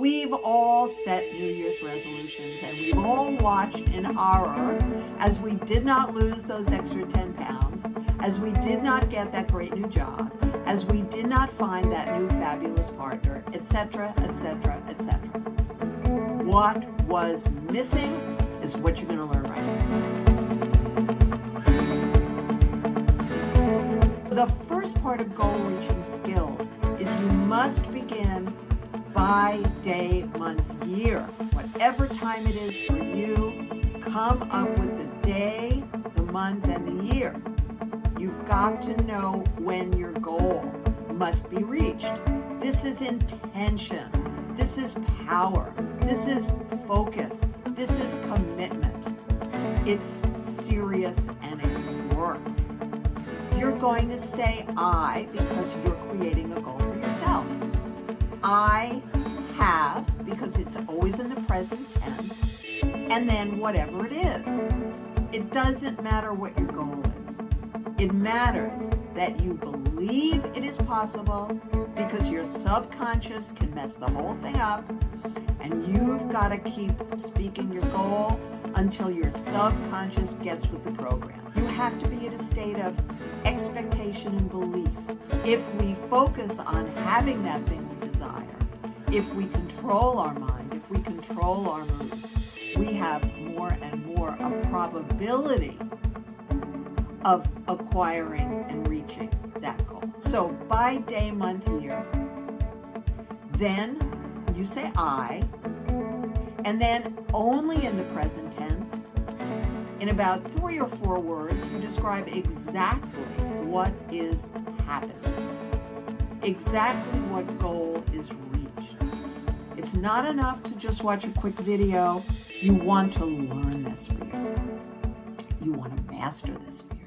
We've all set New Year's resolutions, and we've all watched in horror as we did not lose those extra 10 pounds, as we did not get that great new job, as we did not find that new fabulous partner, etc., etc., etc. What was missing is what you're going to learn right now. The first part of goal-reaching skills is you must begin by day, month, year, whatever time it is for you. Come up with the day, the month, and the year. You've got to know when your goal must be reached. This is intention. This is power. This is focus. This is commitment. It's serious and it works. You're going to say I because you're creating a goal for yourself. I have, because it's always in the present tense, and then whatever it is. It doesn't matter what your goal is. It matters that you believe it is possible, because your subconscious can mess the whole thing up, and you've got to keep speaking your goal until your subconscious gets with the program. You have to be in a state of expectation and belief. If we focus on having that thing we desire, if we control our mind, if we control our moods, we have more and more a probability of acquiring and reaching that goal. So by day, month, year, then you say I, and then only in the present tense, in about 3 or 4 words, you describe exactly what is happening, exactly what goal is reached. It's not enough to just watch a quick video. You want to learn this for yourself. You want to master this for yourself.